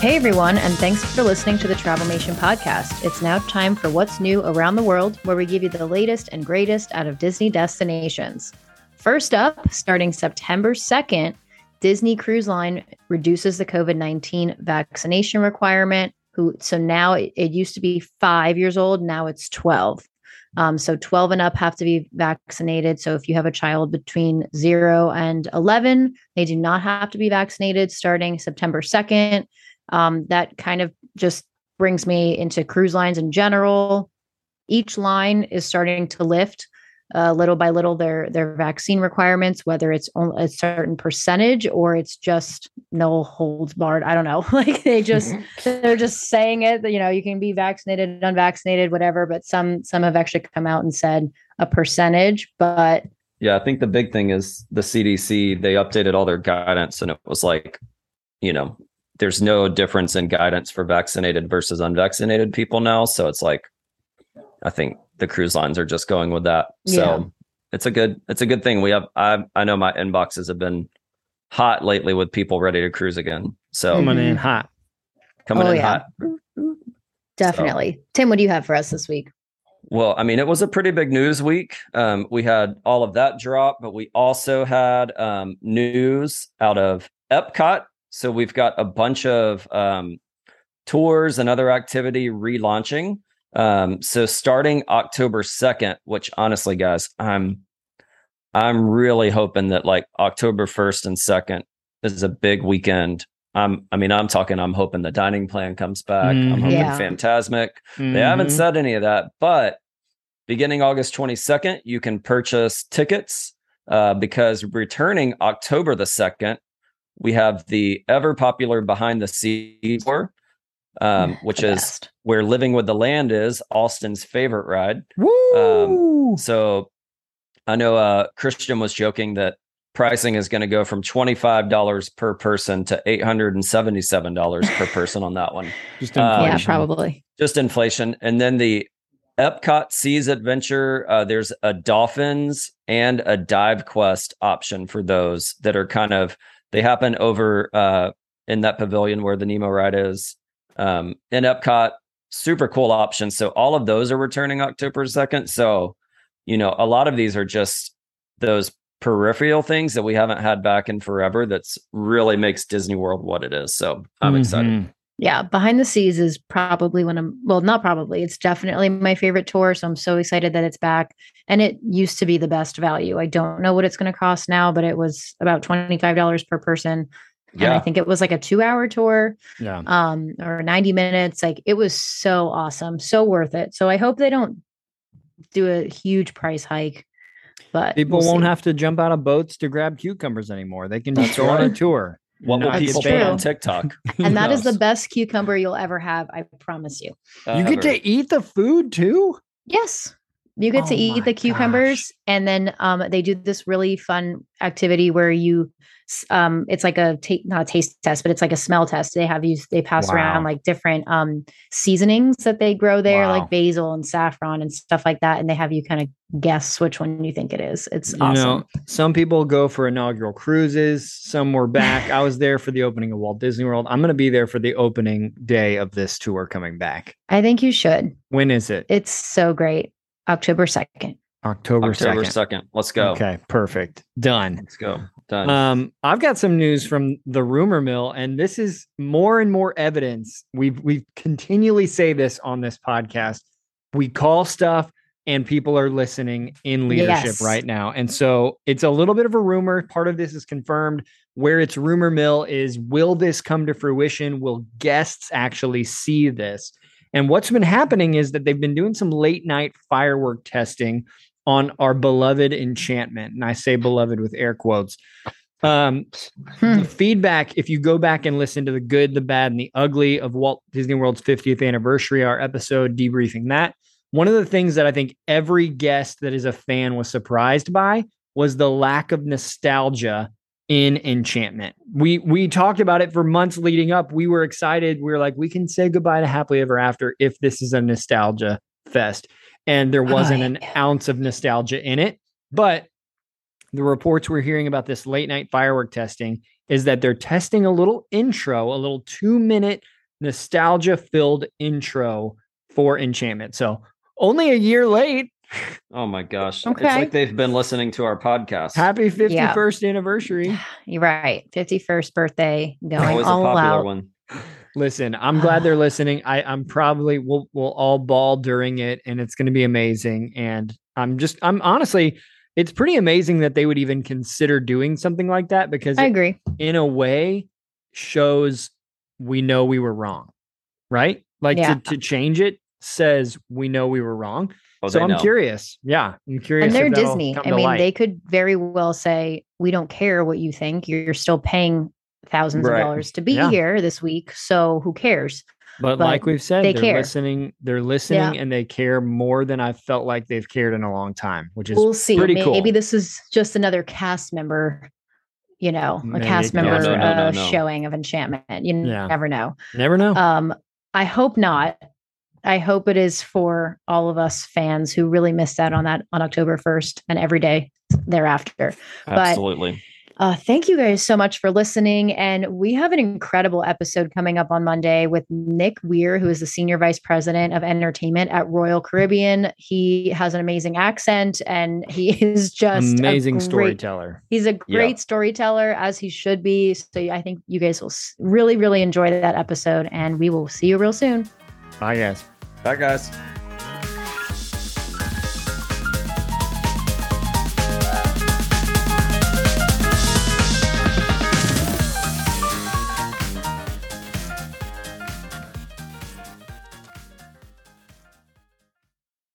Hey everyone, and thanks for listening to the Travelmation Podcast. It's now time for What's New Around the World, where we give you the latest and greatest out of Disney destinations. First up, starting September 2nd, Disney Cruise Line reduces the COVID-19 vaccination requirement. So now it used to be 5 years old, now it's 12. So 12 and up have to be vaccinated. So if you have a child between 0 and 11, they do not have to be vaccinated starting September 2nd. That kind of just brings me into cruise lines in general. Each line is starting to lift little by little their vaccine requirements, whether it's a certain percentage or it's just no holds barred. I don't know. Like they're just saying it. You know, you can be vaccinated, unvaccinated, whatever. But some have actually come out and said a percentage. But yeah, I think the big thing is the CDC. They updated all their guidance, and it was like, you know, there's no difference in guidance for vaccinated versus unvaccinated people now. So it's like, I think the cruise lines are just going with that. Yeah. So it's a good thing. I know my inboxes have been hot lately with people ready to cruise again. So coming in hot. Definitely. So, Tim, what do you have for us this week? Well, I mean, it was a pretty big news week. We had all of that drop, but we also had news out of Epcot. So we've got a bunch of tours and other activity relaunching. So starting October 2nd, which honestly, guys, I'm really hoping that like October 1st and 2nd is a big weekend. I'm hoping the dining plan comes back. I'm hoping Fantasmic. They haven't said any of that, but beginning August 22nd, you can purchase tickets because returning October the 2nd, we have the ever popular Behind the Sea tour, which is where Living With the Land is, Austin's favorite ride. Woo! So I know Christian was joking that pricing is going to go from $25 per person to $877 per person on that one. Just inflation. Yeah, probably. Just inflation. And then the Epcot Seas Adventure, there's a Dolphins and a Dive Quest option for those that are kind of... They happen over in that pavilion where the Nemo ride is in Epcot. Super cool options. So all of those are returning October 2nd. So, you know, a lot of these are just those peripheral things that we haven't had back in forever. That's really makes Disney World what it is. So I'm excited. Yeah. Behind the Seas is probably it's definitely my favorite tour. So I'm so excited that it's back. And it used to be the best value. I don't know what it's going to cost now, but it was about $25 per person. Yeah. And I think it was like a 2-hour tour or 90 minutes. Like it was so awesome. So worth it. So I hope they don't do a huge price hike, but people won't have to jump out of boats to grab cucumbers anymore. They can just go on a tour. What will people say on TikTok? And that is the best cucumber you'll ever have. I promise you. You get to eat the food too? Yes. You get to eat the cucumbers, and then they do this really fun activity where you, it's like not a taste test, but it's like a smell test. They pass around like different seasonings that they grow there, like basil and saffron and stuff like that. And they have you kind of guess which one you think it is. It's awesome. You know, some people go for inaugural cruises. Some were back. I was there for the opening of Walt Disney World. I'm going to be there for the opening day of this tour coming back. I think you should. When is it? It's so great. October 2nd. October 2nd. Let's go. Okay, perfect. Done. Let's go. Done. I've got some news from the rumor mill, and this is more and more evidence. We continually say this on this podcast. We call stuff, and people are listening in leadership right now. And so it's a little bit of a rumor. Part of this is confirmed. Where it's rumor mill is, will this come to fruition? Will guests actually see this? And what's been happening is that they've been doing some late night firework testing on our beloved Enchantment. And I say beloved with air quotes. The feedback, if you go back and listen to the good, the bad, and the ugly of Walt Disney World's 50th anniversary, our episode debriefing that, one of the things that I think every guest that is a fan was surprised by was the lack of nostalgia in Enchantment. We talked about it for months leading up. We were excited. We were like, we can say goodbye to Happily Ever After if this is a nostalgia fest. And there wasn't an ounce of nostalgia in it. But the reports we're hearing about this late night firework testing is that they're testing a little intro, a little 2-minute nostalgia-filled intro for Enchantment. So only a year late. Oh my gosh. Okay. It's like they've been listening to our podcast. Happy 51st anniversary. You're right. 51st birthday. Going all out. One. Listen, I'm glad they're listening. I'm probably we'll all ball during it, and it's going to be amazing. And I'm honestly, it's pretty amazing that they would even consider doing something like that, because I agree. In a way shows we know we were wrong, right? Like to change it says we know we were wrong. Well, so I'm curious. Yeah. I'm curious. And they're Disney. I mean, they could very well say, we don't care what you think. You're still paying thousands of dollars to be here this week. So who cares? But like we've said, they're listening and they care more than I felt like they've cared in a long time, which is pretty cool. Maybe this is just another cast member, showing of Enchantment. You never know. Never know. I hope not. I hope it is for all of us fans who really missed out on that on October 1st and every day thereafter. Absolutely. But, thank you guys so much for listening. And we have an incredible episode coming up on Monday with Nick Weir, who is the Senior Vice President of Entertainment at Royal Caribbean. He has an amazing accent, and he is just amazing storyteller. He's a great storyteller, as he should be. So I think you guys will really, really enjoy that episode, and we will see you real soon. Bye, guys.